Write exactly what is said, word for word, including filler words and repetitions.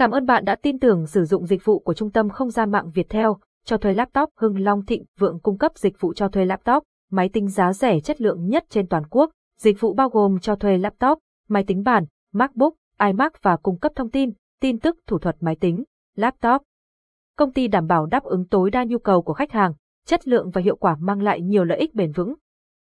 Cảm ơn bạn đã tin tưởng sử dụng dịch vụ của Trung tâm Không gian mạng Viettel, cho thuê laptop Hưng Long Thịnh Vượng cung cấp dịch vụ cho thuê laptop, máy tính giá rẻ chất lượng nhất trên toàn quốc. Dịch vụ bao gồm cho thuê laptop, máy tính bàn, MacBook, iMac và cung cấp thông tin, tin tức thủ thuật máy tính, laptop. Công ty đảm bảo đáp ứng tối đa nhu cầu của khách hàng, chất lượng và hiệu quả mang lại nhiều lợi ích bền vững.